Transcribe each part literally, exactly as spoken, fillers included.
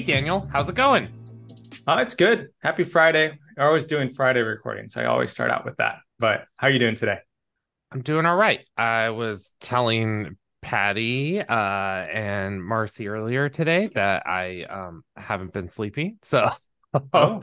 Hey, Daniel, how's it going? Uh, it's good. Happy Friday. I always doing Friday recordings. I always start out with that. But how are you doing today? I'm doing all right. I was telling Patty uh, and Marcy earlier today that I um, haven't been sleeping. So oh.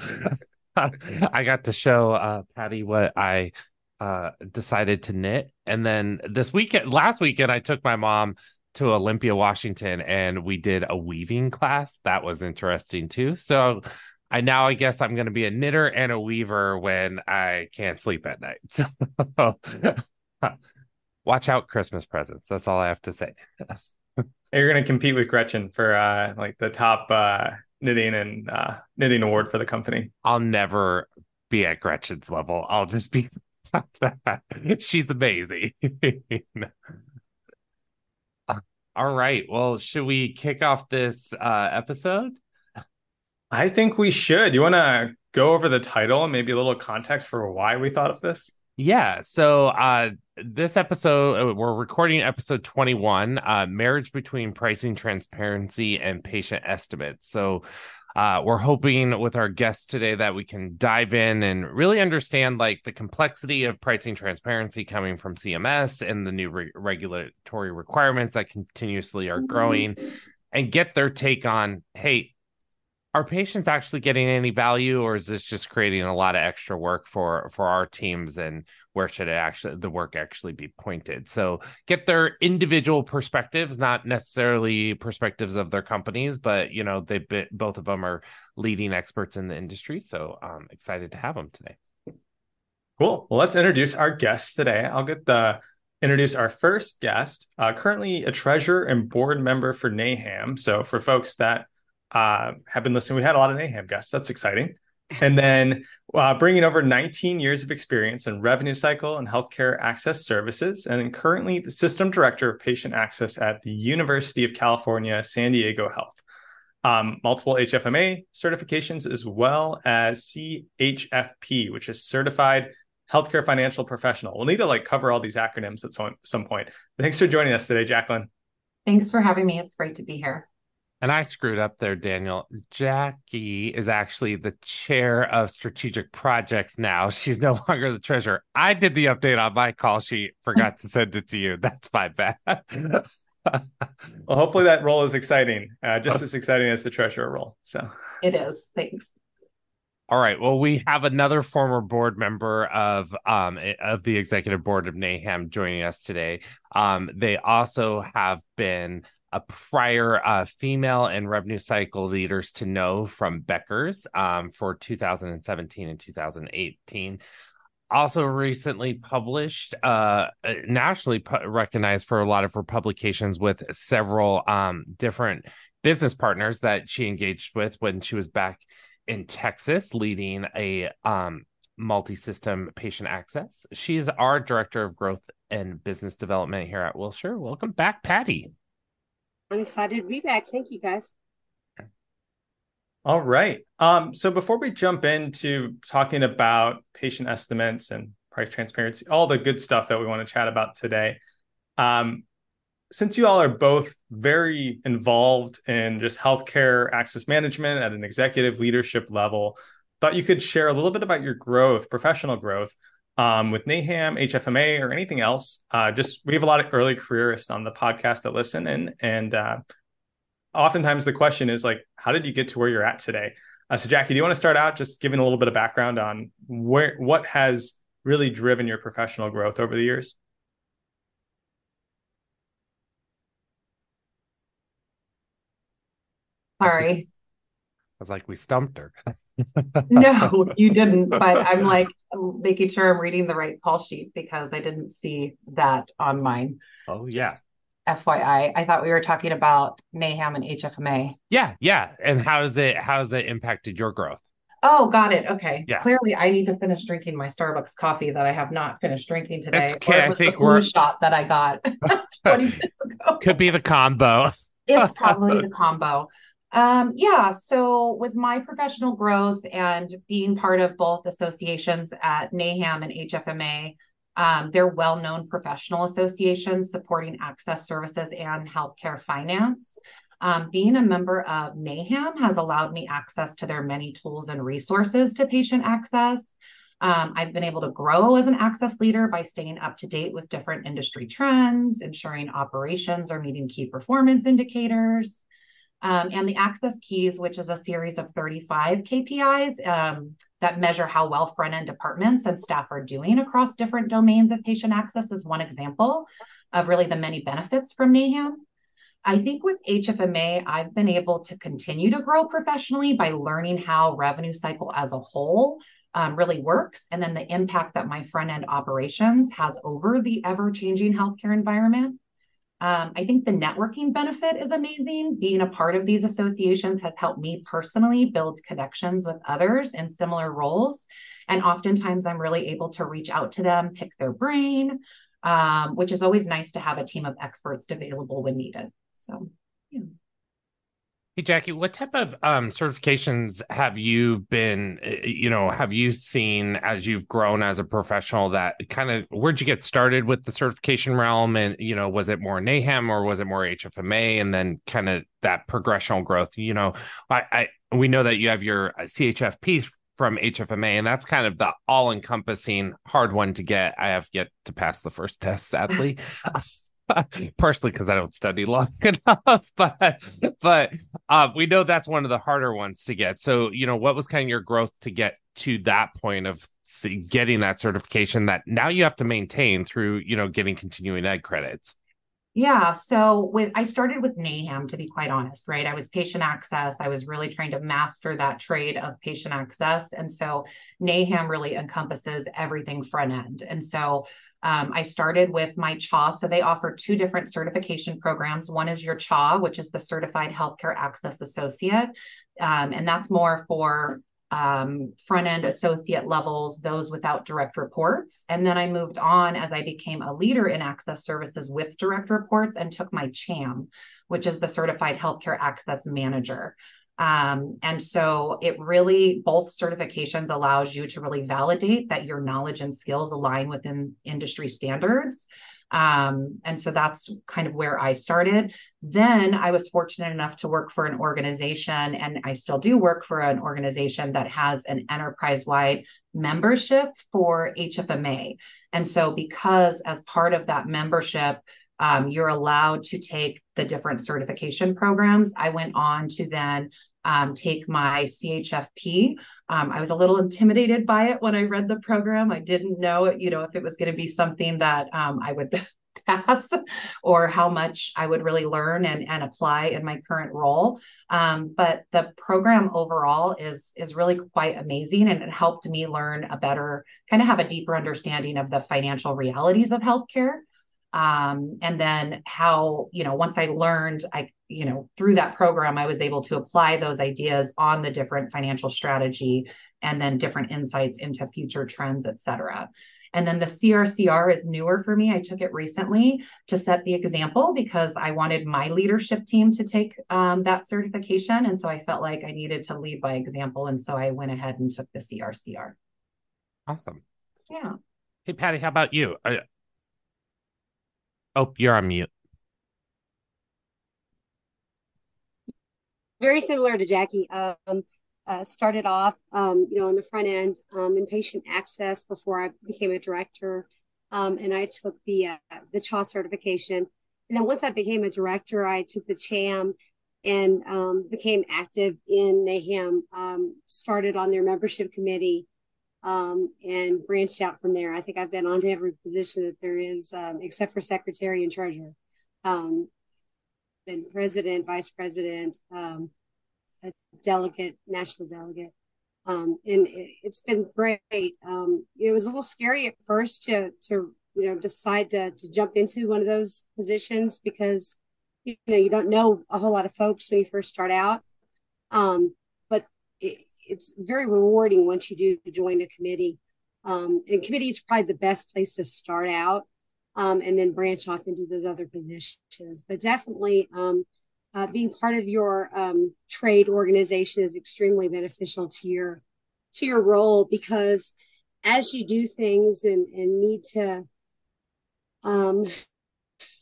I got to show uh, Patty what I uh, decided to knit. And then this weekend, last weekend, I took my mom to Olympia, Washington, and we did a weaving class. That was interesting too. So I now I guess I'm going to be a knitter and a weaver when I can't sleep at night. So watch out, Christmas presents. That's all I have to say. You're going to compete with Gretchen for uh, like the top uh, knitting and uh, knitting award for the company. I'll never be at Gretchen's level. I'll just be. She's amazing. All right. Well, should we kick off this uh, episode? I think we should. You want to go over the title and maybe a little context for why we thought of this? Yeah. So uh, this episode, we're recording episode twenty-one, uh, marriage between pricing transparency and patient estimates. So uh, we're hoping with our guests today that we can dive in and really understand like the complexity of pricing transparency coming from C M S and the new re- regulatory requirements that continuously are growing, and get their take on, hey, are patients actually getting any value, or is this just creating a lot of extra work for, for our teams, and where should it actually, the work actually be pointed? So get their individual perspectives, not necessarily perspectives of their companies, but you know, they both of them are leading experts in the industry. So I'm excited to have them today. Cool. Well, let's introduce our guests today. I'll get the introduce our first guest, uh, currently a treasurer and board member for NAHAM. So for folks that Uh, have been listening, we had a lot of NAHAM guests. That's exciting. And then uh, bringing over nineteen years of experience in revenue cycle and healthcare access services, and then currently the system director of patient access at the University of California, San Diego Health. Um, multiple H F M A certifications, as well as C H F P, which is Certified Healthcare Financial Professional. We'll need to like cover all these acronyms at some, some point. Thanks for joining us today, Jacqueline. Thanks for having me. It's great to be here. And I screwed up there, Daniel. Jackie is actually the chair of strategic projects now. She's no longer the treasurer. I did the update on my call sheet, forgot to send it to you. That's my bad. Well, hopefully that role is exciting, uh, just as exciting as the treasurer role. So it is. Thanks. All right. Well, we have another former board member of um of the executive board of NAHAM joining us today. Um, they also have been a prior uh, female and revenue cycle leaders to know from Becker's um, for two thousand seventeen and two thousand eighteen. Also recently published, uh, nationally pu- recognized for a lot of her publications with several um, different business partners that she engaged with when she was back in Texas leading a um, multi-system patient access. She is our director of growth and business development here at Wilshire. Welcome back, Patty. I'm excited to be back. Thank you, guys. All right. Um, so before we jump into talking about patient estimates and price transparency, all the good stuff that we want to chat about today, um, since you all are both very involved in just healthcare access management at an executive leadership level, thought you could share a little bit about your growth, professional growth, Um, with NAHAM, H F M A, or anything else. Uh, just we have a lot of early careerists on the podcast that listen, and and uh, oftentimes the question is like, how did you get to where you're at today? Uh, so, Jackie, do you want to start out just giving a little bit of background on where what has really driven your professional growth over the years? Sorry, I was like, we stumped her. No, you didn't. But I'm like making sure I'm reading the right call sheet because I didn't see that on mine. Oh, yeah. Just F Y I, I thought we were talking about NAHAM and H F M A. Yeah, yeah. And how is it? How has it impacted your growth? Oh, got it. Okay. Yeah. Clearly, I need to finish drinking my Starbucks coffee that I have not finished drinking today. That's okay. Or it was I think the blue we're... shot that I got twenty minutes ago. Could be the combo. It's probably the combo. Um, yeah, so with my professional growth and being part of both associations at NAHAM and H F M A, um, they're well-known professional associations supporting access services and healthcare finance. Um, being a member of NAHAM has allowed me access to their many tools and resources to patient access. Um, I've been able to grow as an access leader by staying up to date with different industry trends, ensuring operations are meeting key performance indicators. Um, and the access keys, which is a series of thirty-five K P Is um, that measure how well front-end departments and staff are doing across different domains of patient access, is one example of really the many benefits from NAHAM. I think with H F M A, I've been able to continue to grow professionally by learning how revenue cycle as a whole um, really works, and then the impact that my front-end operations has over the ever-changing healthcare environment. Um, I think the networking benefit is amazing. Being a part of these associations has helped me personally build connections with others in similar roles. And oftentimes I'm really able to reach out to them, pick their brain, um, which is always nice to have a team of experts available when needed. So, yeah. Hey, Jackie, what type of um, certifications have you been, you know, have you seen as you've grown as a professional? That kind of, where'd you get started with the certification realm? And, you know, was it more NAHAM or was it more H F M A? And then kind of that progressional growth, you know, I, I we know that you have your C H F P from H F M A, and that's kind of the all encompassing hard one to get. I have yet to pass the first test, sadly. Partially because I don't study long enough, but but uh, we know that's one of the harder ones to get. So, you know, what was kind of your growth to get to that point of getting that certification that now you have to maintain through, you know, getting continuing ed credits? Yeah. So with I started with NAHAM, to be quite honest, right? I was patient access. I was really trying to master that trade of patient access. And so NAHAM really encompasses everything front end. And so um, I started with my C H A. So they offer two different certification programs. One is your C H A, which is the Certified Healthcare Access Associate. Um, and that's more for um, front end associate levels, those without direct reports. And then I moved on as I became a leader in access services with direct reports and took my CHAM, which is the Certified Healthcare Access Manager. Um, and so it really, both certifications allows you to really validate that your knowledge and skills align within industry standards. Um, and so that's kind of where I started. Then I was fortunate enough to work for an organization, and I still do work for an organization that has an enterprise-wide membership for H F M A. And so because as part of that membership, um, you're allowed to take the different certification programs, I went on to then um, take my C H F P. Um, I was a little intimidated by it when I read the program. I didn't know, it, you know, if it was going to be something that um, I would pass or how much I would really learn and, and apply in my current role. Um, but the program overall is, is really quite amazing, and it helped me learn a better, kind of have a deeper understanding of the financial realities of healthcare. Um, and then how, you know, once I learned, I, you know, through that program, I was able to apply those ideas on the different financial strategy and then different insights into future trends, et cetera. And then the C R C R is newer for me. I took it recently to set the example because I wanted my leadership team to take um, that certification. And so I felt like I needed to lead by example. And so I went ahead and took the C R C R. Awesome. Yeah. Hey, Patty, how about you? I- Oh, you're on mute. Very similar to Jackie. Um, uh, started off, um, you know, on the front end um, in patient access before I became a director, um, and I took the uh, the C H A certification. And then once I became a director, I took the CHAM and um, became active in NAHAM. Um, started on their membership committee. Um, and branched out from there. I think I've been on to every position that there is, um, except for secretary and treasurer. Um, been president, vice president, um, a delegate, national delegate. Um, and it, it's been great. Um, it was a little scary at first to, to you know, decide to, to jump into one of those positions because, you know, you don't know a whole lot of folks when you first start out. Um, but it, It's very rewarding once you do join a committee. Um, and committee is probably the best place to start out um, and then branch off into those other positions. But definitely um, uh, being part of your um, trade organization is extremely beneficial to your to your role, because as you do things and, and need to um,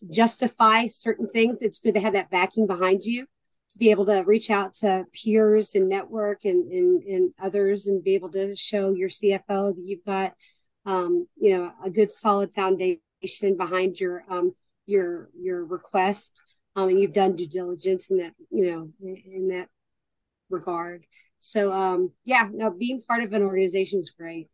justify certain things, it's good to have that backing behind you. to be able to reach out to peers and network and, and, and others and be able to show your C F O that you've got, um, you know, a good solid foundation behind your, um, your, your request. Um, and you've done due diligence in that, you know, in, in that regard. So, um, yeah, no, being part of an organization is great.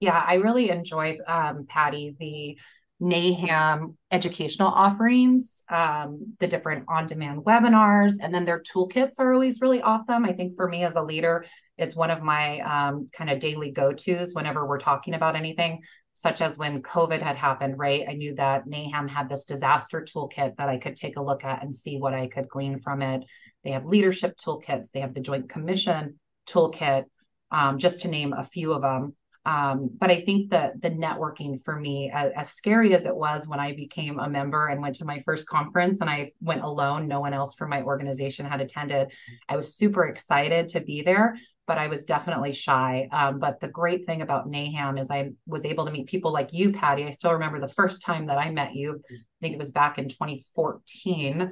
Yeah, I really enjoy, um, Patty, the NAHAM educational offerings, um, the different on-demand webinars, and then their toolkits are always really awesome. I think for me as a leader, it's one of my um, kind of daily go-tos whenever we're talking about anything, such as when COVID had happened, right? I knew that NAHAM had this disaster toolkit that I could take a look at and see what I could glean from it. They have leadership toolkits. They have the Joint Commission toolkit, um, just to name a few of them. Um, but I think that the networking for me, as, as scary as it was when I became a member and went to my first conference and I went alone, no one else from my organization had attended. I was super excited to be there, but I was definitely shy. Um, but the great thing about NAHAM is I was able to meet people like you, Patty. I still remember the first time that I met you. I think it was back in twenty fourteen.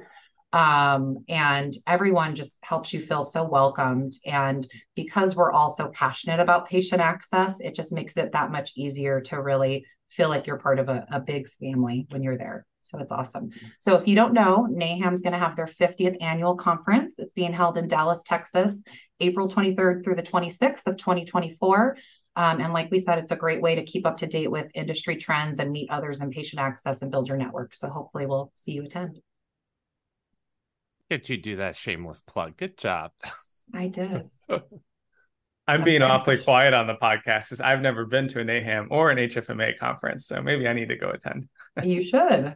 Um, and everyone just helps you feel so welcomed. And because we're all so passionate about patient access, it just makes it that much easier to really feel like you're part of a, a big family when you're there. So it's awesome. So if you don't know, NAHAM's going to have their fiftieth annual conference. It's being held in Dallas, Texas, April twenty-third through the twenty-sixth of twenty twenty-four. Um, and like we said, it's a great way to keep up to date with industry trends and meet others in patient access and build your network. So hopefully we'll see you attend. Did you do that shameless plug? Good job. I did. I'm being awfully quiet on the podcast because I've never been to an NAHAM or an H F M A conference, so maybe I need to go attend. You should.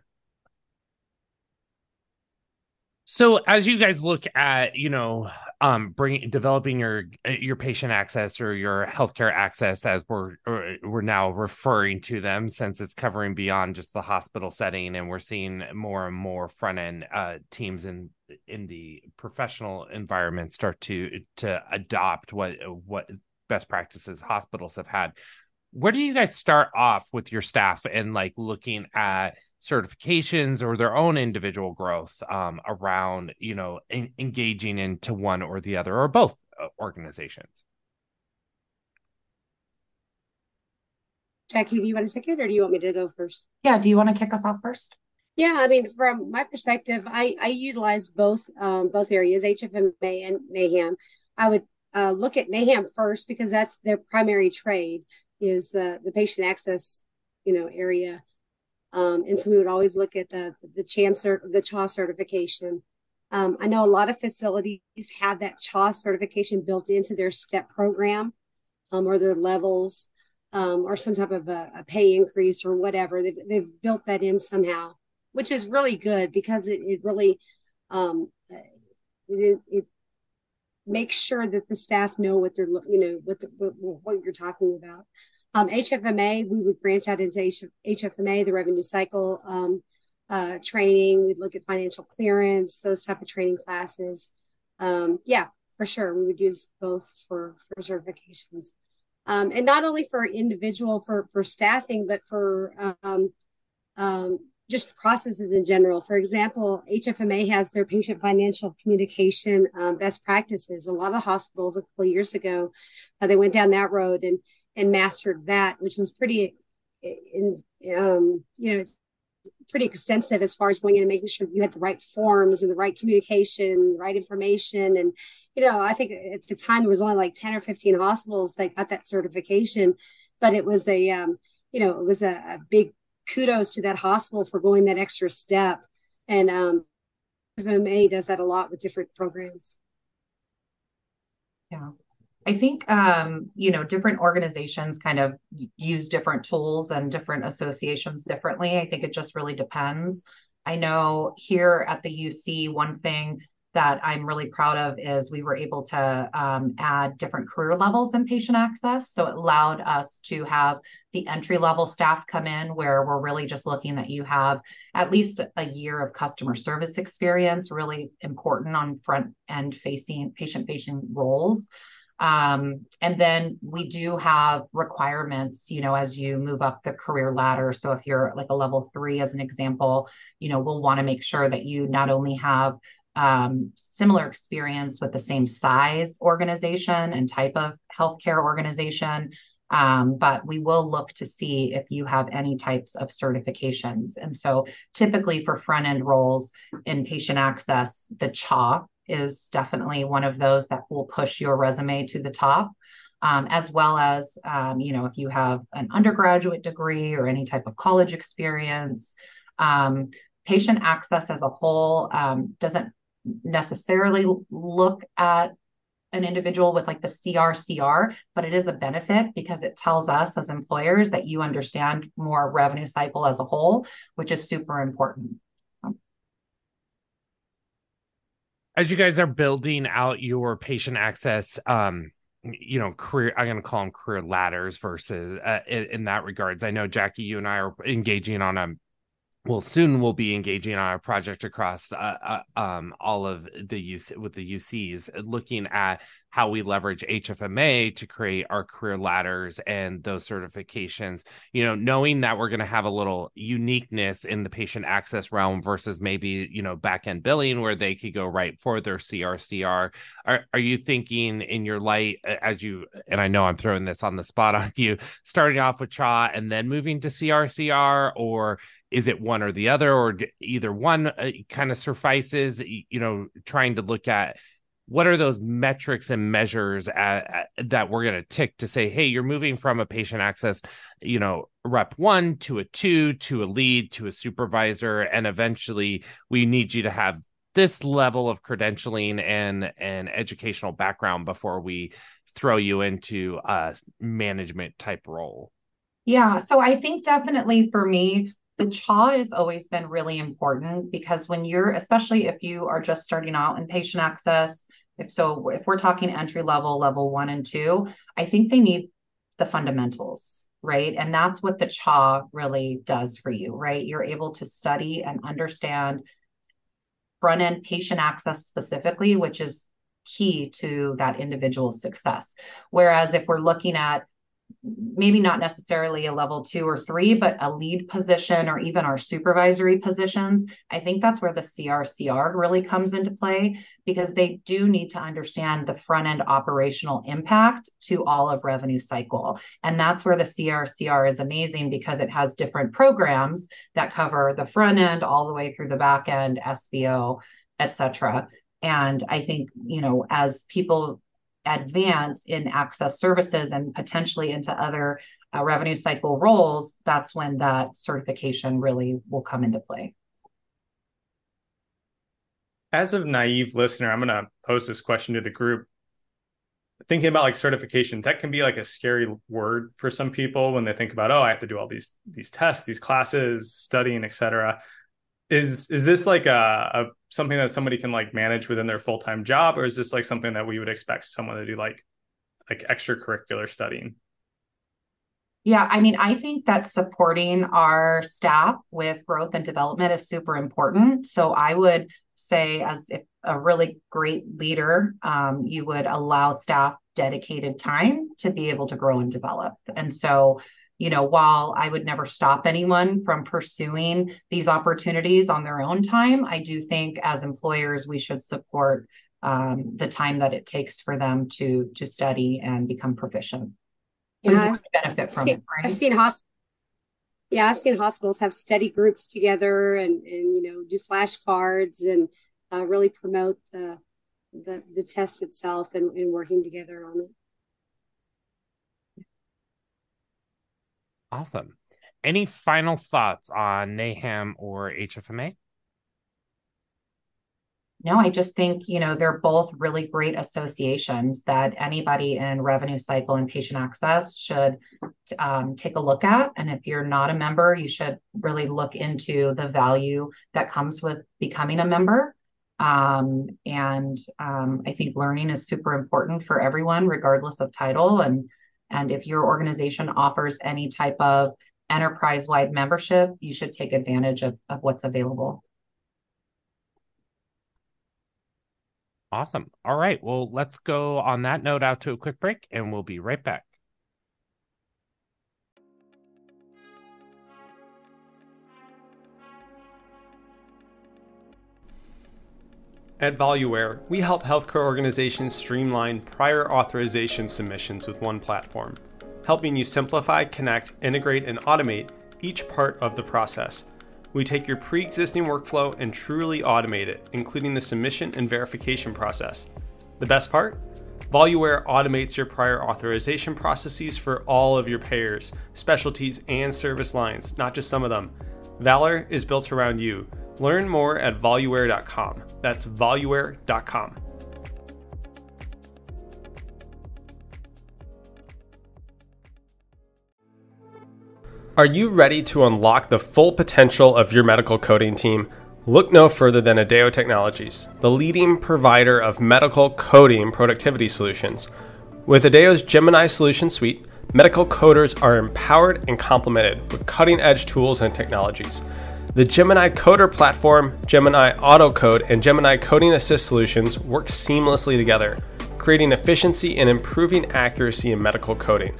So as you guys look at, you know, um, bringing developing your your patient access or your healthcare access, as we're we're now referring to them, since it's covering beyond just the hospital setting, and we're seeing more and more front end uh, teams in in the professional environment start to to adopt what what best practices hospitals have had. Where do you guys start off with your staff and like looking at certifications or their own individual growth um, around, you know, in, engaging into one or the other or both organizations? Jackie, do you want a second or do you want me to go first? Yeah. Do you want to kick us off first? Yeah. I mean, from my perspective, I, I utilize both, um, both areas, H F M A and NAHAM. I would uh, look at NAHAM first because that's their primary trade is the, the patient access, you know, area. Um, and so we would always look at the the CHAM cert, the C H A certification. Um, I know a lot of facilities have that C H A certification built into their STEP program, um, or their levels, um, or some type of a, a pay increase or whatever. They've, they've built that in somehow, which is really good because it, it really um, it, it makes sure that the staff know what they're you know what the, what, what you're talking about. Um, H F M A, we would branch out into H F M A, the revenue cycle um, uh, training. We'd look at financial clearance, those type of training classes. Um, yeah, for sure. We would use both for, for certifications. Um, and not only for individual, for, for staffing, but for um, um, just processes in general. For example, H F M A has their patient financial communication um, best practices. A lot of hospitals a couple of years ago, uh, they went down that road and and mastered that, which was pretty, um, you know, pretty extensive as far as going in and making sure you had the right forms and the right communication, the right information. And, you know, I think at the time there was only like ten or fifteen hospitals that got that certification, but it was a, um, you know, it was a, a big kudos to that hospital for going that extra step. And um, F M A does that a lot with different programs. Yeah. I think, um, you know, different organizations kind of use different tools and different associations differently. I think it just really depends. I know here at the U C, one thing that I'm really proud of is we were able to um, add different career levels in patient access. So it allowed us to have the entry level staff come in where we're really just looking that you have at least a year of customer service experience, really important on front end facing patient facing roles. Um, and then we do have requirements, you know, as you move up the career ladder. So if you're like a level three, as an example, you know, we'll want to make sure that you not only have um, similar experience with the same size organization and type of healthcare organization, Um, but we will look to see if you have any types of certifications. And so typically for front-end roles in patient access, the C H A is definitely one of those that will push your resume to the top, um, as well as, um, you know, if you have an undergraduate degree or any type of college experience. Um, patient access as a whole um, doesn't necessarily look at an individual with like the C R C R, but it is a benefit because it tells us as employers that you understand more revenue cycle as a whole, which is super important. As you guys are building out your patient access, um, you know, career, I'm going to call them career ladders versus uh, in, in that regards. I know, Jackie, you and I are engaging on a Well, soon we'll be engaging on a project across uh, uh, um, all of the U C, with the U Cs, looking at how we leverage H F M A to create our career ladders and those certifications, you know, knowing that we're going to have a little uniqueness in the patient access realm versus maybe, you know, back-end billing where they could go right for their C R C R. Are, are you thinking in your light as you, and I know I'm throwing this on the spot on you, starting off with C H A and then moving to C R C R, or is it one or the other, or either one kind of suffices, you know, trying to look at what are those metrics and measures at, at, that we're going to tick to say, hey, you're moving from a patient access, you know, rep one to a two, to a lead, to a supervisor. And eventually we need you to have this level of credentialing and, and educational background before we throw you into a management type role. Yeah. So I think definitely for me, the C H A has always been really important because when you're, especially if you are just starting out in patient access, if so, if we're talking entry level, level one and two, I think they need the fundamentals, right? And that's what the C H A really does for you, right? You're able to study and understand front end patient access specifically, which is key to that individual's success. Whereas if we're looking at maybe not necessarily a level two or three, but a lead position or even our supervisory positions, I think that's where the C R C R really comes into play because they do need to understand the front end operational impact to all of revenue cycle. And that's where the C R C R is amazing because it has different programs that cover the front end all the way through the back end, S B O, et cetera. And I think, you know, as people advance in access services and potentially into other uh, revenue cycle roles, that's when that certification really will come into play. As a naive listener, I'm going to pose this question to the group. Thinking about like certification, that can be like a scary word for some people when they think about, oh, I have to do all these, these tests, these classes, studying, et cetera. Is is this like a, a something that somebody can like manage within their full-time job, or is this like something that we would expect someone to do like like extracurricular studying? Yeah, I mean, I think that supporting our staff with growth and development is super important. So I would say as if a really great leader, um, you would allow staff dedicated time to be able to grow and develop. And so you know, while I would never stop anyone from pursuing these opportunities on their own time, I do think as employers, we should support um, the time that it takes for them to to study and become proficient. Yeah, benefit from seen, it, right? I've seen hosp- yeah, I've seen hospitals have study groups together and, and you know, do flashcards and uh, really promote the, the, the test itself and, and working together on it. Awesome. Any final thoughts on NAHAM or H F M A? No, I just think, you know, they're both really great associations that anybody in revenue cycle and patient access should um, take a look at. And if you're not a member, you should really look into the value that comes with becoming a member. Um, and um, I think learning is super important for everyone, regardless of title. And And if your organization offers any type of enterprise-wide membership, you should take advantage of, of what's available. Awesome. All right. Well, let's go on that note out to a quick break, and we'll be right back. At Voluware, we help healthcare organizations streamline prior authorization submissions with one platform, helping you simplify, connect, integrate, and automate each part of the process. We take your pre-existing workflow and truly automate it, including the submission and verification process. The best part? Voluware automates your prior authorization processes for all of your payers, specialties, and service lines, not just some of them. Valor is built around you. Learn more at voluware dot com. That's voluware dot com. Are you ready to unlock the full potential of your medical coding team? Look no further than Adeo Technologies, the leading provider of medical coding productivity solutions. With Adeo's Gemini Solution Suite, medical coders are empowered and complemented with cutting-edge tools and technologies. The Gemini Coder platform, Gemini AutoCode, and Gemini Coding Assist solutions work seamlessly together, creating efficiency and improving accuracy in medical coding.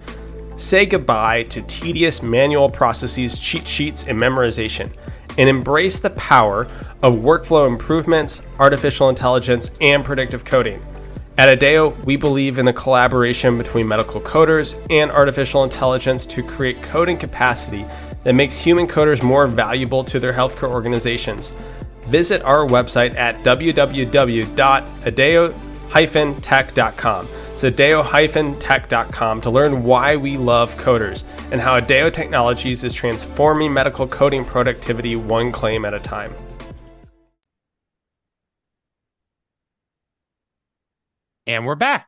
Say goodbye to tedious manual processes, cheat sheets, and memorization, and embrace the power of workflow improvements, artificial intelligence, and predictive coding. At Adeo, we believe in the collaboration between medical coders and artificial intelligence to create coding capacity that makes human coders more valuable to their healthcare organizations. Visit our website at w w w dot adeo dash tech dot com. It's adeo dash tech dot com to learn why we love coders and how Adeo Technologies is transforming medical coding productivity one claim at a time. And we're back.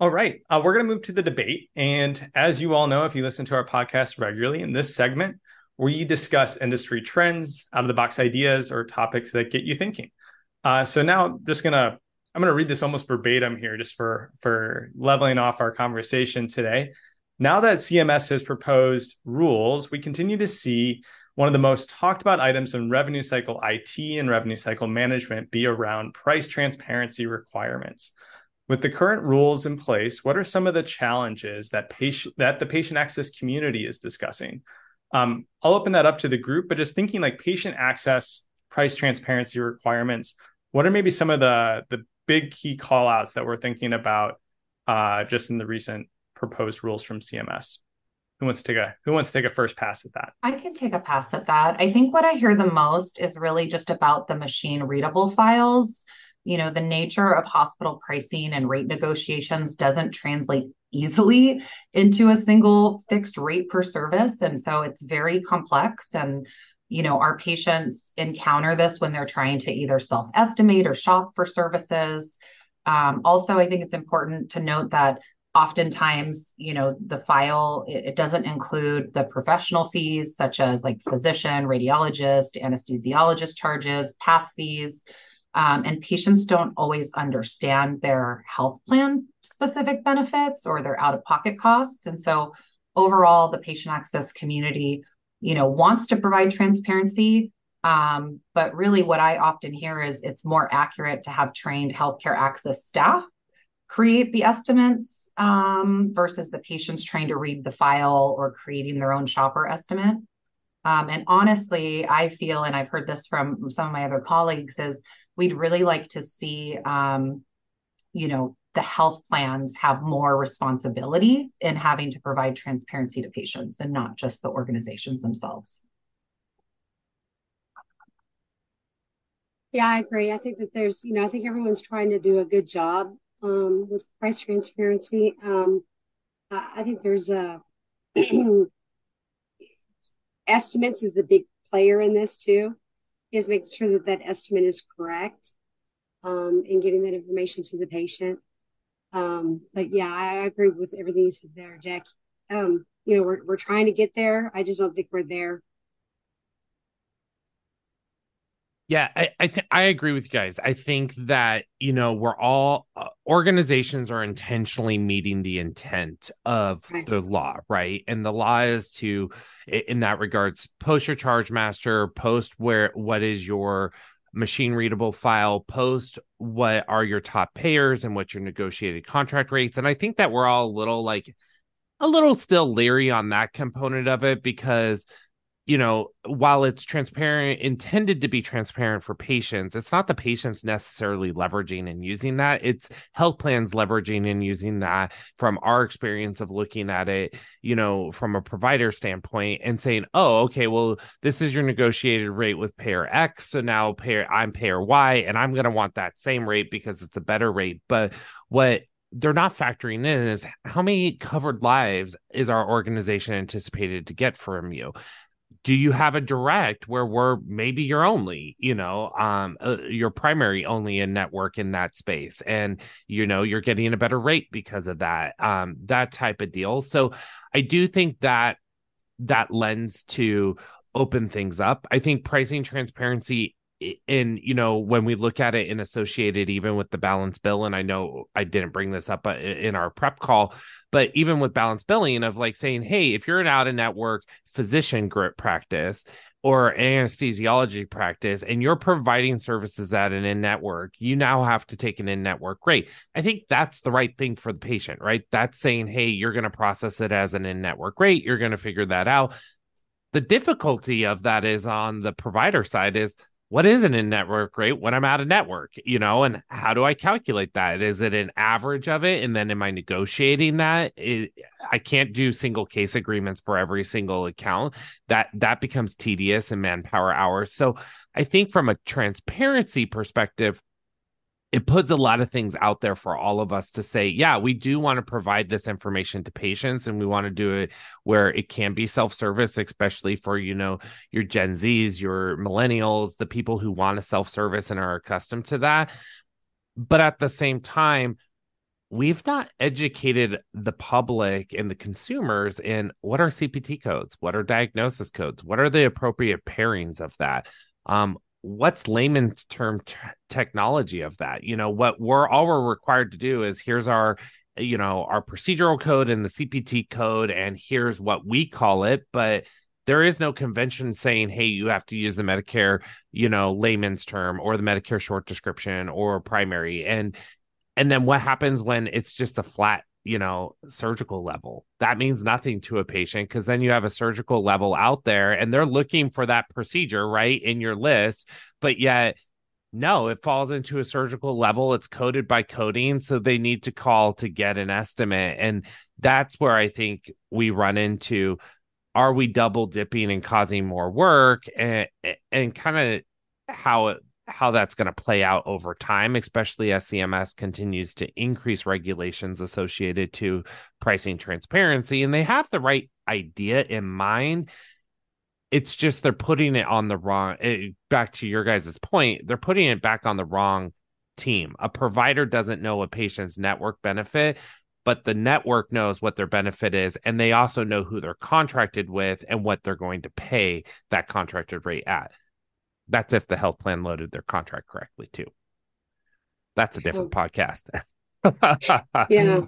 All right. Uh, we're going to move to the debate. And as you all know, if you listen to our podcast regularly, in this segment, we discuss industry trends, out-of-the-box ideas, or topics that get you thinking. Uh, so now just going to I'm going to read this almost verbatim here just for, for leveling off our conversation today. Now that C M S has proposed rules, we continue to see one of the most talked about items in revenue cycle I T and revenue cycle management be around price transparency requirements. With the current rules in place, what are some of the challenges that patient, that the patient access community is discussing? Um, I'll open that up to the group, but just thinking like patient access, price transparency requirements, what are maybe some of the, the big key callouts that we're thinking about uh, just in the recent proposed rules from C M S? Who wants to take a Who wants to take a first pass at that? I can take a pass at that. I think what I hear the most is really just about the machine readable files. You know, the nature of hospital pricing and rate negotiations doesn't translate easily into a single fixed rate per service, and so it's very complex. And you know, our patients encounter this when they're trying to either self-estimate or shop for services. Um, also, I think it's important to note that oftentimes, you know, the file, it, it doesn't include the professional fees, such as like physician, radiologist, anesthesiologist charges, path fees, um, and patients don't always understand their health plan specific benefits or their out-of-pocket costs. And so overall, the patient access community you know, wants to provide transparency. Um, but really what I often hear is it's more accurate to have trained healthcare access staff create the estimates um, versus the patients trying to read the file or creating their own shopper estimate. Um, and honestly, I feel, and I've heard this from some of my other colleagues, is we'd really like to see, um, you know, the health plans have more responsibility in having to provide transparency to patients and not just the organizations themselves. Yeah, I agree. I think that there's, you know, I think everyone's trying to do a good job um, with price transparency. Um, I think there's a, estimates is the big player in this too, is making sure that that estimate is correct um, and getting that information to the patient. Um, but yeah, I agree with everything you said there, Jack. Um, you know, we're we're trying to get there. I just don't think we're there. Yeah, I I, th- I agree with you guys. I think that, you know, we're all uh, organizations are intentionally meeting the intent of right. the law, right? And the law is to, in that regards, post your charge master, post where what is your machine readable file post what are your top payers and what's your negotiated contract rates. And I think that we're all a little like a little still leery on that component of it, because, you know, while it's transparent, intended to be transparent for patients, it's not the patients necessarily leveraging and using that. It's health plans leveraging and using that, from our experience of looking at it, you know, from a provider standpoint, and saying, oh, okay, well, this is your negotiated rate with payer X. So now payer, I'm payer Y, and I'm going to want that same rate because it's a better rate. But what they're not factoring in is how many covered lives is our organization anticipated to get from you? Do you have a direct where we're maybe your only, you know, um, uh, your primary only in network in that space? And, you know, you're getting a better rate because of that, um, that type of deal. So I do think that that lends to open things up. I think pricing transparency, and, you know, when we look at it and associate it even with the balance bill, and I know I didn't bring this up in our prep call, but even with balance billing of like saying, hey, if you're an out-of-network physician group practice or anesthesiology practice, and you're providing services at an in-network, you now have to take an in-network rate. I think that's the right thing for the patient, right? That's saying, hey, you're going to process it as an in-network rate. You're going to figure that out. The difficulty of that is on the provider side is, what is an in-network rate when I'm out of network, you know, and how do I calculate that? Is it an average of it? And then am I negotiating that? It, I can't do single case agreements for every single account. That that becomes tedious and manpower hours. So I think from a transparency perspective, it puts a lot of things out there for all of us to say, yeah, we do want to provide this information to patients, and we want to do it where it can be self-service, especially for, you know, your Gen Zs, your millennials, the people who want to self-service and are accustomed to that. But at the same time, we've not educated the public and the consumers in what are C P T codes, what are diagnosis codes, what are the appropriate pairings of that. Um, What's layman's term t- technology of that? You know, what we're all we're required to do is here's our, you know, our procedural code and the C P T code, and here's what we call it. But there is no convention saying, hey, you have to use the Medicare, you know, layman's term or the Medicare short description or primary. And and then what happens when it's just a flat, you know, surgical level? That means nothing to a patient, because then you have a surgical level out there and they're looking for that procedure, right, in your list. But yet, no, it falls into a surgical level. It's coded by coding. So they need to call to get an estimate. And that's where I think we run into, are we double dipping and causing more work, and and kind of how it how that's going to play out over time, especially as C M S continues to increase regulations associated to pricing transparency. And they have the right idea in mind. It's just they're putting it on the wrong, it, back to your guys' point, they're putting it back on the wrong team. A provider doesn't know a patient's network benefit, but the network knows what their benefit is. And they also know who they're contracted with and what they're going to pay that contracted rate at. That's if the health plan loaded their contract correctly, too. That's a different oh. podcast. Yeah.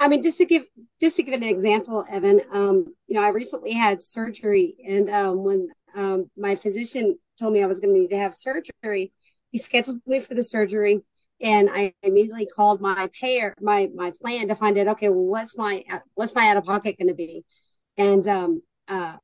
I mean, just to give just to give an example, Evan, um, you know, I recently had surgery. And um, when um, my physician told me I was going to need to have surgery, he scheduled me for the surgery. And I immediately called my payer, my my plan, to find out, okay, well, what's my, what's my out-of-pocket going to be? And um, uh,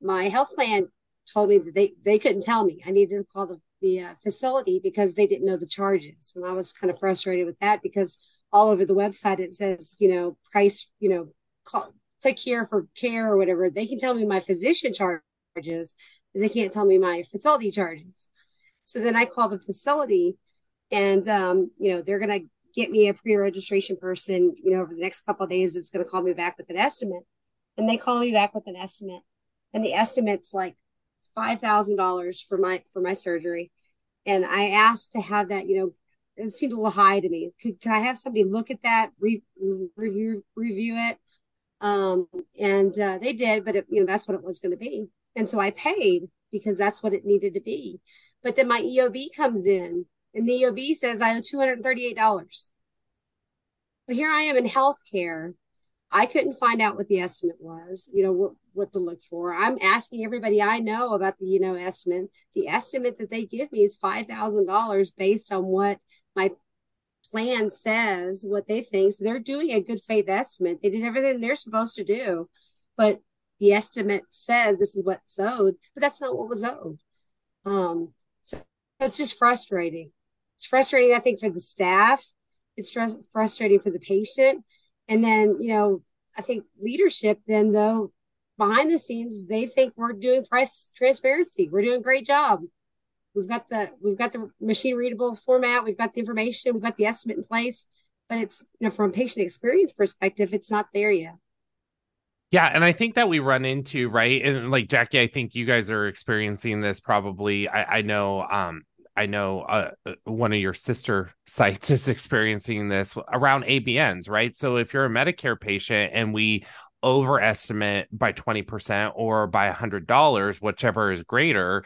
my health plan told me that they, they couldn't tell me. I needed to call the, the uh, facility because they didn't know the charges. And I was kind of frustrated with that, because all over the website, it says, you know, price, you know, call, click here for care or whatever. They can tell me my physician charges, but they can't tell me my facility charges. So then I call the facility, and, um, you know, they're going to get me a pre-registration person, you know, over the next couple of days, it's going to call me back with an estimate. And they call me back with an estimate, and the estimate's like five thousand dollars for my, for my surgery. And I asked to have that, you know, it seemed a little high to me. Could, could I have somebody look at that, re, review, review it? Um, and uh, they did, but it, you know, that's what it was going to be. And so I paid because that's what it needed to be. But then my E O B comes in, and the E O B says I owe two hundred thirty-eight dollars. But here I am in healthcare. I couldn't find out what the estimate was, you know, what, what to look for. I'm asking everybody I know about the, you know, estimate. The estimate that they give me is five thousand dollars based on what my plan says, what they think. So they're doing a good faith estimate. They did everything they're supposed to do, but the estimate says this is what's owed, but that's not what was owed. Um, so it's just frustrating. It's frustrating, I think, for the staff. It's frustrating for the patient. And then, you know, I think leadership then, though, behind the scenes, they think we're doing price transparency. We're doing a great job. We've got the we've got the machine readable format. We've got the information. We've got the estimate in place. But it's, you know, from a patient experience perspective, it's not there yet. Yeah. And I think that we run into, right. And like, Jackie, I think you guys are experiencing this probably. I, I know, um, I know uh, one of your sister sites is experiencing this around A B Ns, right? So if you're a Medicare patient and we overestimate by twenty percent or by one hundred dollars, whichever is greater,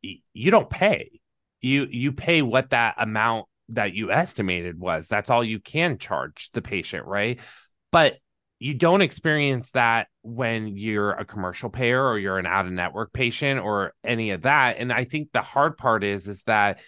you don't pay. You, you pay what that amount that you estimated was. That's all you can charge the patient, right? But you don't experience that when you're a commercial payer or you're an out-of-network patient or any of that. And I think the hard part is, is that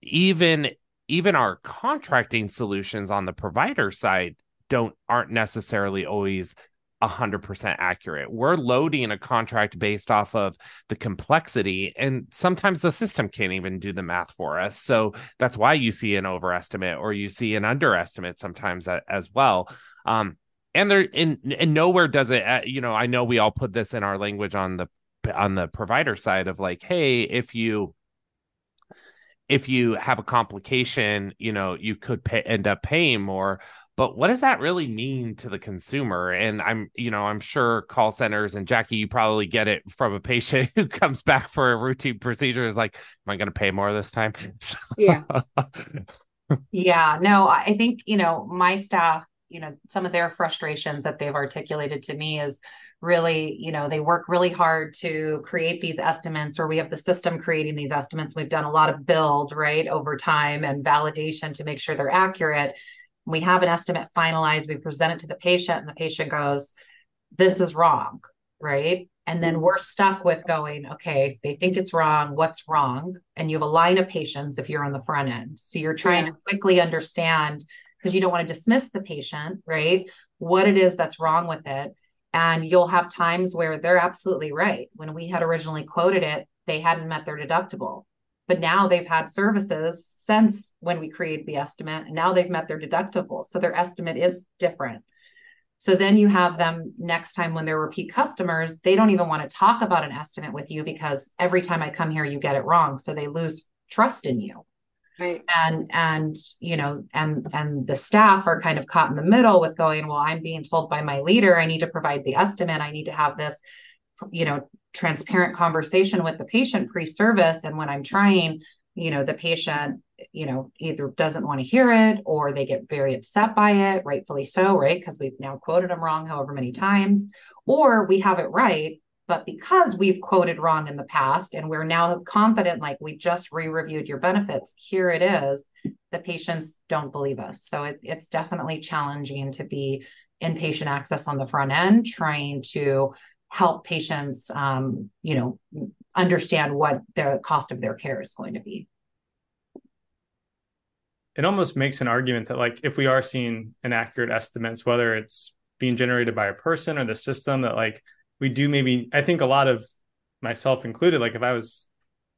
even, even our contracting solutions on the provider side don't aren't necessarily always one hundred percent accurate. We're loading a contract based off of the complexity, and sometimes the system can't even do the math for us. So that's why you see an overestimate or you see an underestimate sometimes as well. Um, and there, and, and nowhere does it, uh, you know, I know we all put this in our language on the on the provider side of like, hey, if you if you have a complication, you know, you could pay, end up paying more. But what does that really mean to the consumer? And I'm, you know, I'm sure call centers, and Jackie, you probably get it from a patient who comes back for a routine procedure is like, am I going to pay more this time? Yeah. Yeah, no, I think, you know, my staff, you know, some of their frustrations that they've articulated to me is really, you know, they work really hard to create these estimates, or we have the system creating these estimates. We've done a lot of build, right, over time and validation to make sure they're accurate. We have an estimate finalized, we present it to the patient, and the patient goes, this is wrong, right? And then we're stuck with going, okay, they think it's wrong, what's wrong? And you have a line of patients if you're on the front end. So you're trying yeah. to quickly understand, because you don't want to dismiss the patient, right? What it is that's wrong with it. And you'll have times where they're absolutely right. When we had originally quoted it, they hadn't met their deductible. But now they've had services since when we created the estimate, and now they've met their deductible. So their estimate is different. So then you have them next time when they're repeat customers, they don't even want to talk about an estimate with you because every time I come here, you get it wrong. So they lose trust in you. Right. And, and, you know, and, and the staff are kind of caught in the middle with going, well, I'm being told by my leader, I need to provide the estimate. I need to have this, you know, transparent conversation with the patient pre-service. And when I'm trying, you know, the patient, you know, either doesn't want to hear it or they get very upset by it, rightfully so, right? Because we've now quoted them wrong however many times, or we have it right. But because we've quoted wrong in the past and we're now confident, like we just re-reviewed your benefits, here it is, the patients don't believe us. So it, it's definitely challenging to be in patient access on the front end, trying to help patients, um, you know, understand what the cost of their care is going to be. It almost makes an argument that, like, if we are seeing inaccurate estimates, whether it's being generated by a person or the system, that like we do maybe, I think a lot of myself included, like if I was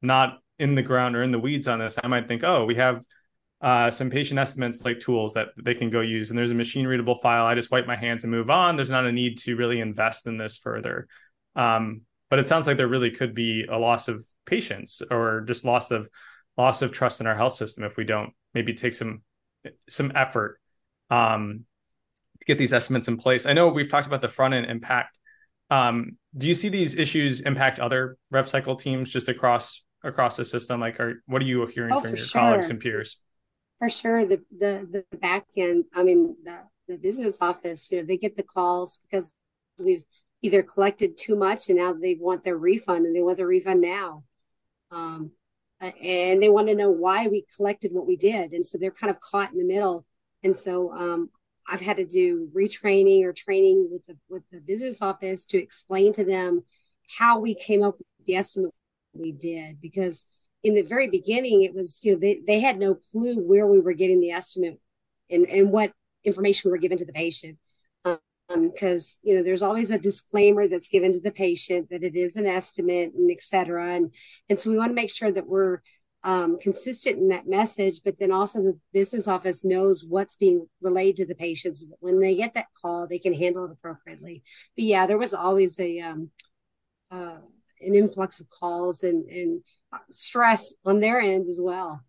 not in the ground or in the weeds on this, I might think, oh, we have Uh, some patient estimates like tools that they can go use. And there's a machine readable file. I just wipe my hands and move on. There's not a need to really invest in this further. Um, but it sounds like there really could be a loss of patience or just loss of loss of trust in our health system if we don't maybe take some some effort um, to get these estimates in place. I know we've talked about the front end impact. Um, do you see these issues impact other rev cycle teams just across across the system? Like, are, what are you hearing oh, from your sure. colleagues and peers? For sure, the, the the back end, I mean, the, the business office, you know, they get the calls because we've either collected too much and now they want their refund and they want their refund now. Um, and they want to know why we collected what we did. And so they're kind of caught in the middle. And so um, I've had to do retraining or training with the, with the business office to explain to them how we came up with the estimate we did, because in the very beginning, it was, you know, they, they had no clue where we were getting the estimate and, and what information we were given to the patient. Because, um, you know, there's always a disclaimer that's given to the patient that it is an estimate and et cetera. And, and so we want to make sure that we're um, consistent in that message, but then also the business office knows what's being relayed to the patients. When they get that call, they can handle it appropriately. But yeah, there was always a um, uh, an influx of calls and, and stress on their end as well.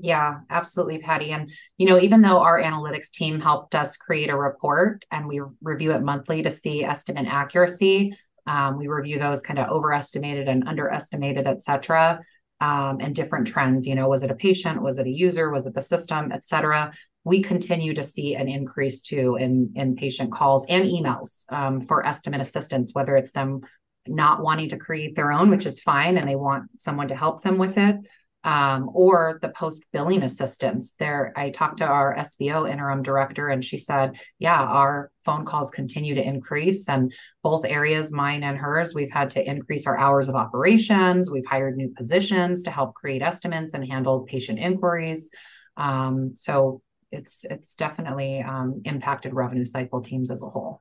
Yeah, absolutely, Patty. And, you know, even though our analytics team helped us create a report and we review it monthly to see estimate accuracy, um, we review those kind of overestimated and underestimated, et cetera, um, and different trends. You know, was it a patient? Was it a user? Was it the system, et cetera? We continue to see an increase too in, in patient calls and emails um, for estimate assistance, whether it's them not wanting to create their own, which is fine, and they want someone to help them with it. Um, or the post-billing assistance. There, I talked to our S B O interim director, and she said, yeah, our phone calls continue to increase. And both areas, mine and hers, we've had to increase our hours of operations. We've hired new positions to help create estimates and handle patient inquiries. Um, so it's, it's definitely um, impacted revenue cycle teams as a whole.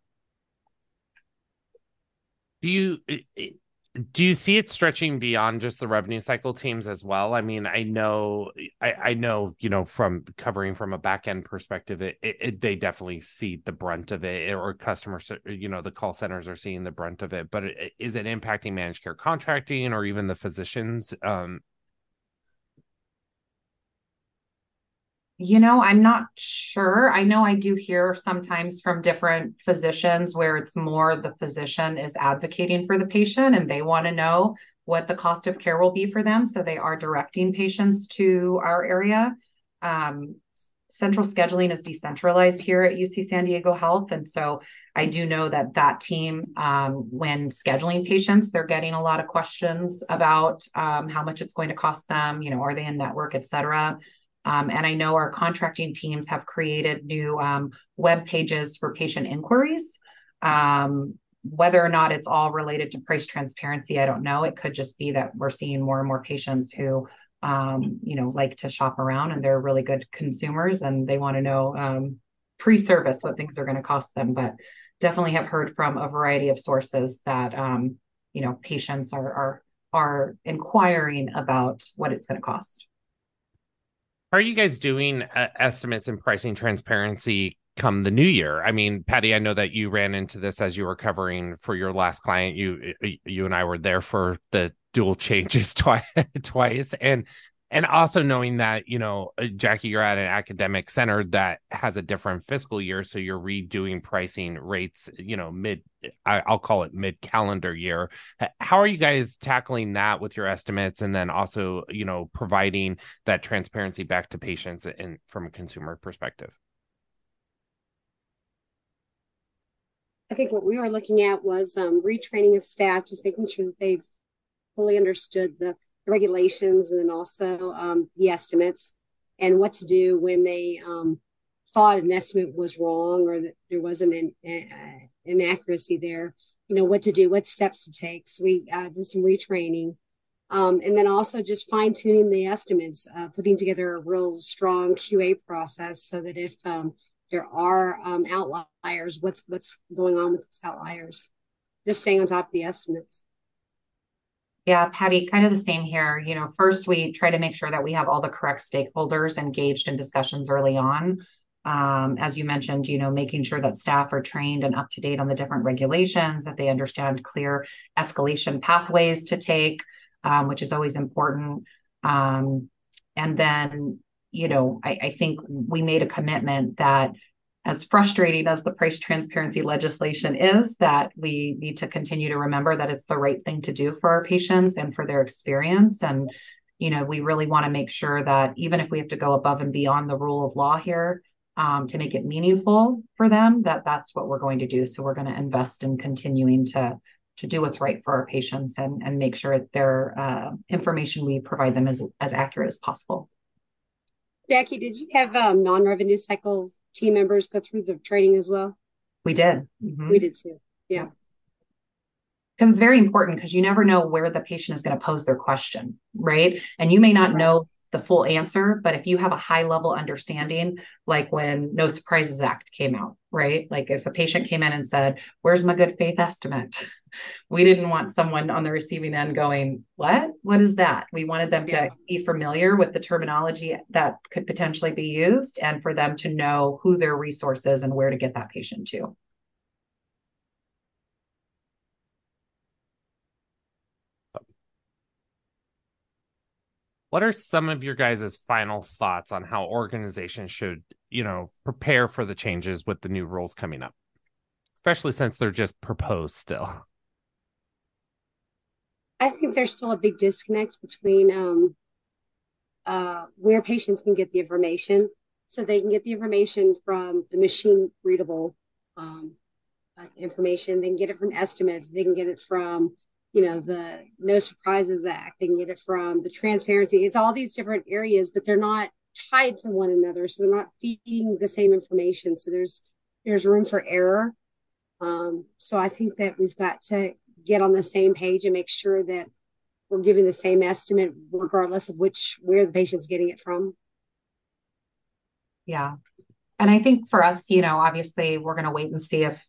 Do you... It, it... Do you see it stretching beyond just the revenue cycle teams as well? I mean, I know, I, I know, you know, from covering from a back end perspective, it, it, it they definitely see the brunt of it, or customers, you know, the call centers are seeing the brunt of it. But it, is it impacting managed care contracting or even the physicians? Um, You know, I'm not sure. I know I do hear sometimes from different physicians where it's more the physician is advocating for the patient and they want to know what the cost of care will be for them. So they are directing patients to our area. Um, central scheduling is decentralized here at U C San Diego Health. And so I do know that that team, um, when scheduling patients, they're getting a lot of questions about um, how much it's going to cost them, you know, are they in network, et cetera. Um, and I know our contracting teams have created new um, web pages for patient inquiries. Um, whether or not it's all related to price transparency, I don't know. It could just be that we're seeing more and more patients who, um, you know, like to shop around and they're really good consumers and they want to know um, pre-service what things are going to cost them. But definitely have heard from a variety of sources that, um, you know, patients are, are, are inquiring about what it's going to cost. How are you guys doing uh, estimates and pricing transparency come the new year? I mean, Patty, I know that you ran into this as you were covering for your last client. You you and I were there for the dual changes twi- twice. And and also knowing that, you know, Jackie, you're at an academic center that has a different fiscal year. So you're redoing pricing rates, you know, mid, I, I'll call it mid-calendar year. How are you guys tackling that with your estimates? And then also, you know, providing that transparency back to patients and from a consumer perspective? I think what we were looking at was um, retraining of staff, just making sure that they fully understood the regulations and then also um, the estimates and what to do when they um, thought an estimate was wrong or that there wasn't an, an inaccuracy there, you know, what to do, what steps to take. So we uh, did some retraining um, and then also just fine tuning the estimates, uh, putting together a real strong Q A process so that if um, there are um, outliers, what's, what's going on with those outliers, just staying on top of the estimates. Yeah, Patty, kind of the same here. You know, first we try to make sure that we have all the correct stakeholders engaged in discussions early on. Um, as you mentioned, you know, making sure that staff are trained and up to date on the different regulations, that they understand clear escalation pathways to take, um, which is always important. Um, and then, you know, I, I think we made a commitment that as frustrating as the price transparency legislation is, that we need to continue to remember that it's the right thing to do for our patients and for their experience. And, you know, we really want to make sure that even if we have to go above and beyond the rule of law here um, to make it meaningful for them, that that's what we're going to do. So we're going to invest in continuing to, to do what's right for our patients and, and make sure that their uh, information we provide them is as accurate as possible. Jackie, did you have um, non-revenue cycle team members go through the training as well? We did. Mm-hmm. We did too. Yeah. Because it's very important, because you never know where the patient is going to pose their question, right? And you may not right. know the full answer, but if you have a high level understanding, like when No Surprises Act came out, right? Like if a patient came in and said, where's my good faith estimate? We didn't want someone on the receiving end going, what, what is that? We wanted them yeah. to be familiar with the terminology that could potentially be used, and for them to know who their resource is and where to get that patient to. What are some of your guys' final thoughts on how organizations should, you know, prepare for the changes with the new rules coming up, especially since they're just proposed still? I think there's still a big disconnect between um, uh, where patients can get the information. So they can get the information from the machine readable um, uh, information. They can get it from estimates. They can get it from, you know, the No Surprises Act. They can get it from the transparency. It's all these different areas, but they're not tied to one another. So they're not feeding the same information. So there's, there's room for error. Um, so I think that we've got to get on the same page and make sure that we're giving the same estimate, regardless of which, where the patient's getting it from. Yeah. And I think for us, you know, obviously we're going to wait and see if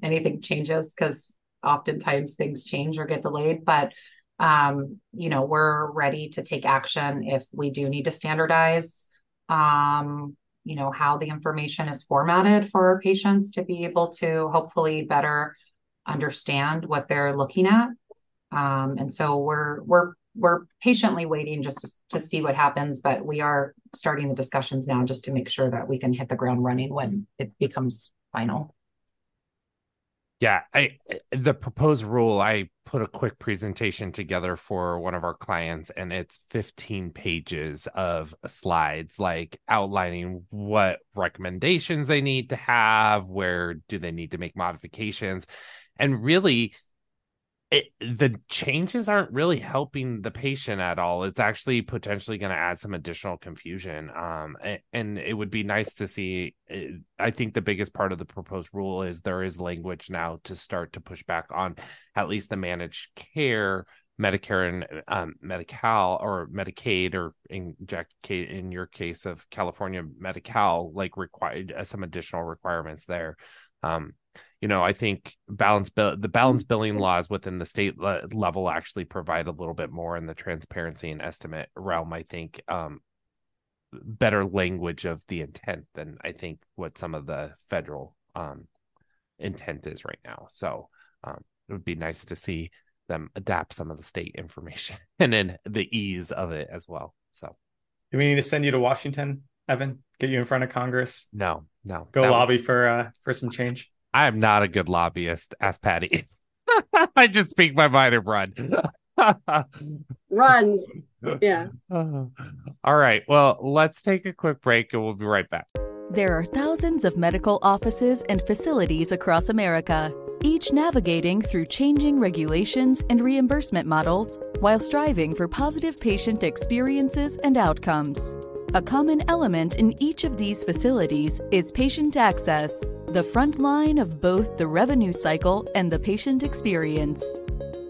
anything changes, because oftentimes things change or get delayed, but, um, you know, we're ready to take action if we do need to standardize, um, you know, how the information is formatted for our patients to be able to hopefully better understand what they're looking at. Um, and so we're, we're, we're patiently waiting just to, to see what happens, but we are starting the discussions now just to make sure that we can hit the ground running when it becomes final. Yeah, I the proposed rule, I put a quick presentation together for one of our clients, and it's fifteen pages of slides, like outlining what recommendations they need to have, where do they need to make modifications. And really, it, the changes aren't really helping the patient at all. It's actually potentially going to add some additional confusion. Um, and, and it would be nice to see. I think the biggest part of the proposed rule is there is language now to start to push back on at least the managed care, Medicare and um, Medi-Cal or Medicaid, or in Jack, in your case of California, Medi-Cal, like required uh, some additional requirements there. Um, you know, I think balance bill, the balance billing laws within the state le- level actually provide a little bit more in the transparency and estimate realm. I think um, better language of the intent than I think what some of the federal um, intent is right now. So um, it would be nice to see them adapt some of the state information and then the ease of it as well. So do we need to send you to Washington, Evan? Get you in front of Congress? No, no. Go lobby was- for uh, for some change. I am not a good lobbyist. Ask Patty. I just speak my mind and run. Runs. Yeah. All right. Well, let's take a quick break and we'll be right back. There are thousands of medical offices and facilities across America, each navigating through changing regulations and reimbursement models while striving for positive patient experiences and outcomes. A common element in each of these facilities is patient access, the front line of both the revenue cycle and the patient experience.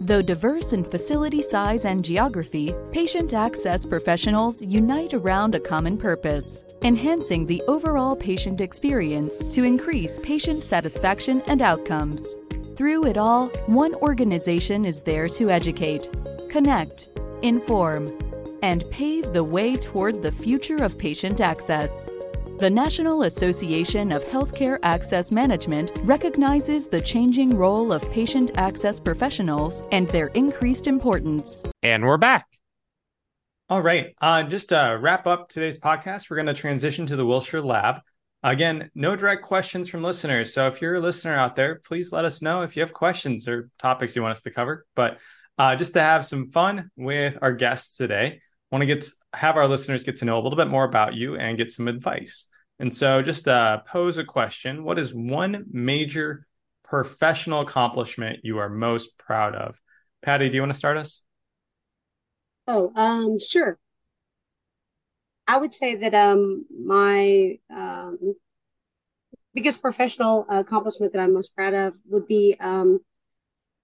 Though diverse in facility size and geography, patient access professionals unite around a common purpose, enhancing the overall patient experience to increase patient satisfaction and outcomes. Through it all, one organization is there to educate, connect, inform, and pave the way toward the future of patient access. The National Association of Healthcare Access Management recognizes the changing role of patient access professionals and their increased importance. And we're back. All right. Uh, just to wrap up today's podcast, we're going to transition to the Wilshire Lab. Again, no direct questions from listeners. So if you're a listener out there, please let us know if you have questions or topics you want us to cover. But uh, just to have some fun with our guests today, want to get to have our listeners get to know a little bit more about you and get some advice. And so just uh, pose a question. What is one major professional accomplishment you are most proud of? Patty, do you want to start us? Oh, um, sure. I would say that um, my um, biggest professional accomplishment that I'm most proud of would be um,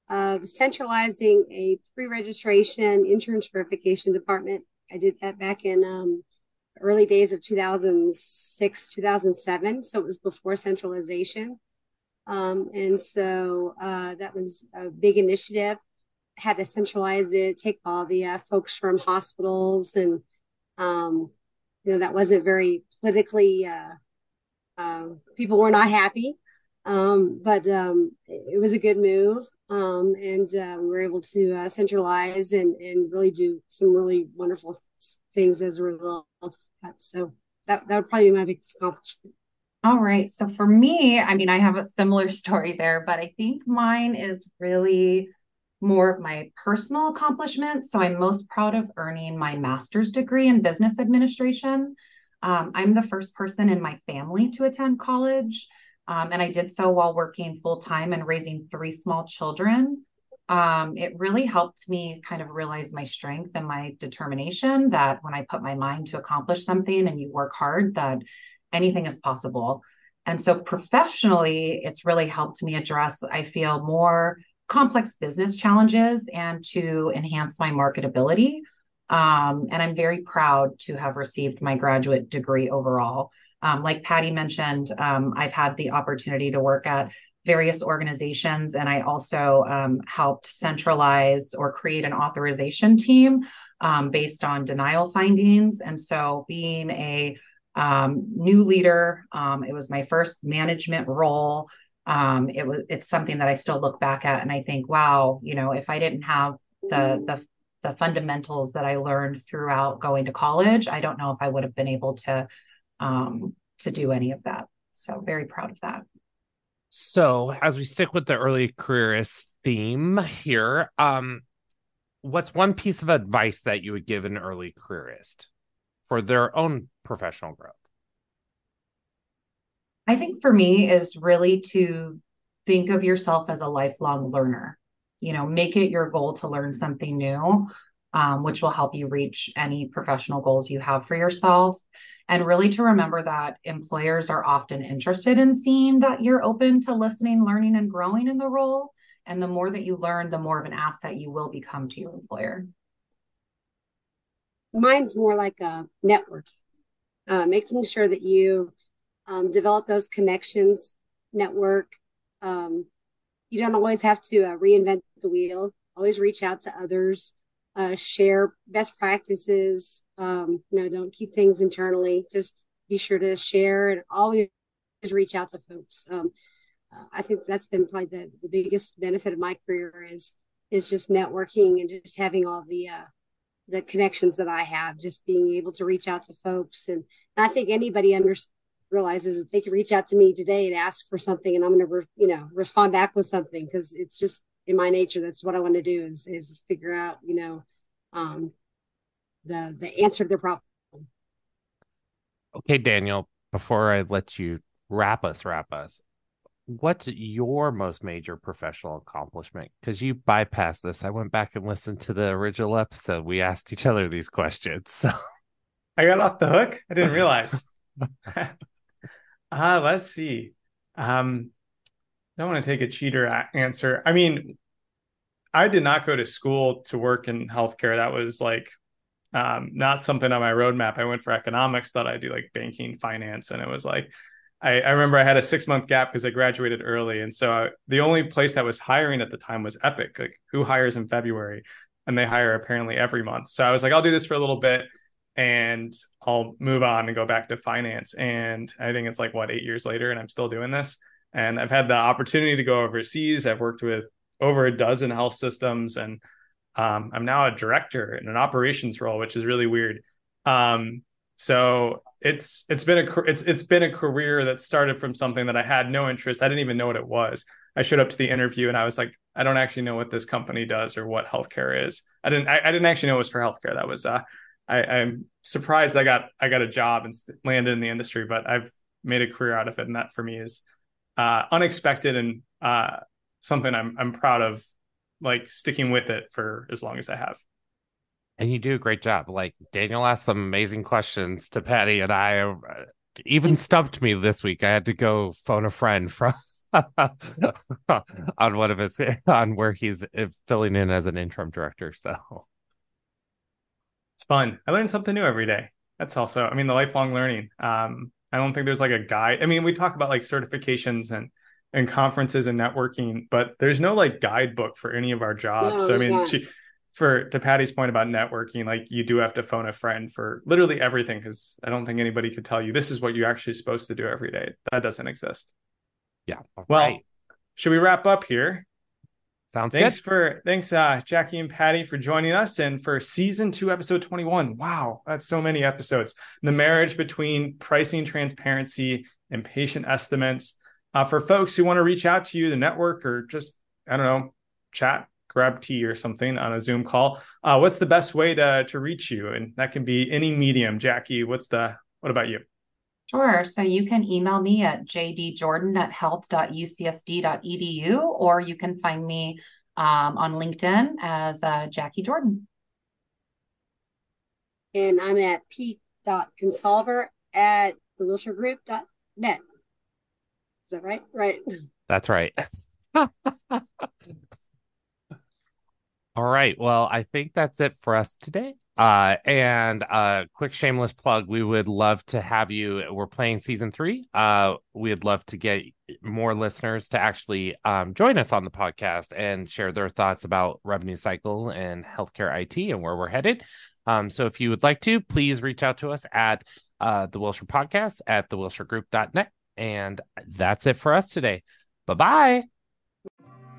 of centralizing a pre-registration insurance verification department. I did that back in um, early days of two thousand six, two thousand seven. So it was before centralization. Um, and so uh, that was a big initiative. Had to centralize it, take all the uh, folks from hospitals, and um, you know, that wasn't very politically, uh, uh, people were not happy, um, but um, it was a good move. Um, and uh, we were able to uh, centralize and, and really do some really wonderful things as a result of that. So that, that would probably be my biggest accomplishment. All right. So for me, I mean, I have a similar story there, but I think mine is really more of my personal accomplishments. So I'm most proud of earning my master's degree in business administration. Um, I'm the first person in my family to attend college. Um, and I did so while working full-time and raising three small children. Um, it really helped me kind of realize my strength and my determination, that when I put my mind to accomplish something and you work hard, that anything is possible. And so professionally, it's really helped me address, I feel, more complex business challenges and to enhance my marketability. Um, and I'm very proud to have received my graduate degree overall. Um, like Patty mentioned, um, I've had the opportunity to work at various organizations, and I also um, helped centralize or create an authorization team um, based on denial findings. And so being a um, new leader, um, it was my first management role. Um, it was, it's something that I still look back at and I think, wow, you know, if I didn't have the, the, the fundamentals that I learned throughout going to college, I don't know if I would have been able to, um, to do any of that. So very proud of that. So as we stick with the early careerist theme here, um, what's one piece of advice that you would give an early careerist for their own professional growth? I think for me is really to think of yourself as a lifelong learner. You know, make it your goal to learn something new, um, which will help you reach any professional goals you have for yourself. And really to remember that employers are often interested in seeing that you're open to listening, learning, and growing in the role. And the more that you learn, the more of an asset you will become to your employer. Mine's more like a networking, uh, making sure that you Um, develop those connections, network. Um, you don't always have to uh, reinvent the wheel. Always reach out to others, uh, share best practices. Um, you know, don't keep things internally. Just be sure to share and always reach out to folks. Um, uh, I think that's been probably the, the biggest benefit of my career is is just networking and just having all the uh, the connections that I have. Just being able to reach out to folks, and, and I think anybody understands. Realizes that they can reach out to me today and ask for something, and I'm going to, re- you know, respond back with something, because it's just in my nature. That's what I want to do is, is figure out, you know, um, the, the answer to their problem. Okay, Daniel, before I let you wrap us, wrap us, what's your most major professional accomplishment? Because you bypassed this. I went back and listened to the original episode. We asked each other these questions. So. I got off the hook. I didn't realize. Ah, uh, let's see. Um, I don't want to take a cheater answer. I mean, I did not go to school to work in healthcare. That was like um, not something on my roadmap. I went for economics, thought I'd do like banking, finance. And it was like, I, I remember I had a six month gap because I graduated early. And so I, the only place that was hiring at the time was Epic. Like, who hires in February? And they hire apparently every month. So I was like, I'll do this for a little bit. And I'll move on and go back to finance. And I think it's like, what, eight years later, and I'm still doing this. And I've had the opportunity to go overseas. I've worked with over a dozen health systems, and um, I'm now a director in an operations role, which is really weird. Um, so it's it's been a it's it's been a career that started from something that I had no interest. I didn't even know what it was. I showed up to the interview and I was like, I don't actually know what this company does or what healthcare is. I didn't I, I didn't actually know it was for healthcare. That was uh. I, I'm surprised I got I got a job and landed in the industry, but I've made a career out of it, and that for me is uh, unexpected and uh, something I'm I'm proud of, like sticking with it for as long as I have. And you do a great job. Like Daniel asked some amazing questions to Patty and I even stumped me this week. I had to go phone a friend from on one of his on where he's filling in as an interim director. So it's fun. I learn something new every day. That's also, I mean, the lifelong learning. Um, I don't think there's like a guide. I mean, we talk about like certifications and and conferences and networking, but there's no like guidebook for any of our jobs. No, so I mean, not. she, for to Patty's point about networking, like you do have to phone a friend for literally everything, because I don't think anybody could tell you this is what you're actually supposed to do every day. That doesn't exist. Yeah. Well, right. Should we wrap up here? Sounds thanks good. For, thanks, uh, Jackie and Patty, for joining us and for season two, episode twenty-one. Wow, that's so many episodes. The marriage between pricing transparency and patient estimates. Uh, for folks who want to reach out to you, the network, or just, I don't know, chat, grab tea or something on a Zoom call, uh, what's the best way to to reach you? And that can be any medium. Jackie, what's the, what about you? Sure. So you can email me at j d jordan at health dot u c s d dot e d u, or you can find me um, on LinkedIn as uh, Jackie Jordan. And I'm at p dot consolver at the wilshire group dot net. Is that right? Right. That's right. All right. Well, I think that's it for us today. Uh, and a uh, quick shameless plug. We would love to have you. We're playing season three. Uh, we'd love to get more listeners to actually um, join us on the podcast and share their thoughts about revenue cycle and healthcare I T and where we're headed. Um, so if you would like to, please reach out to us at uh, the Wilshire Podcast at the wilshire group dot net. And that's it for us today. Bye-bye.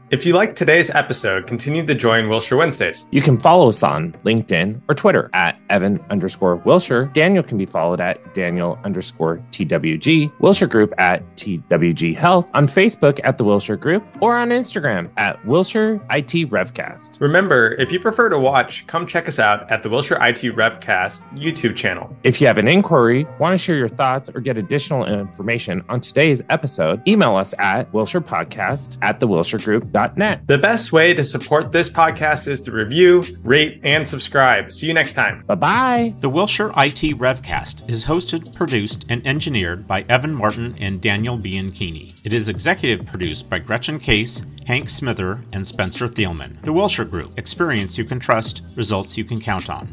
If you liked today's episode, continue to join Wilshire Wednesdays. You can follow us on LinkedIn or Twitter at Evan underscore Wilshire. Daniel can be followed at Daniel underscore T W G. Wilshire Group at T W G Health. On Facebook at The Wilshire Group, or on Instagram at Wilshire I T Revcast. Remember, if you prefer to watch, come check us out at the Wilshire I T Revcast YouTube channel. If you have an inquiry, want to share your thoughts, or get additional information on today's episode, email us at Wilshire Podcast at The Wilshire Group. The best way to support this podcast is to review, rate, and subscribe. See you next time. Bye-bye. The Wilshire I T Revcast is hosted, produced, and engineered by Evan Martin and Daniel Bianchini. It is executive produced by Gretchen Case, Hank Smither, and Spencer Thielman. The Wilshire Group. Experience you can trust, results you can count on.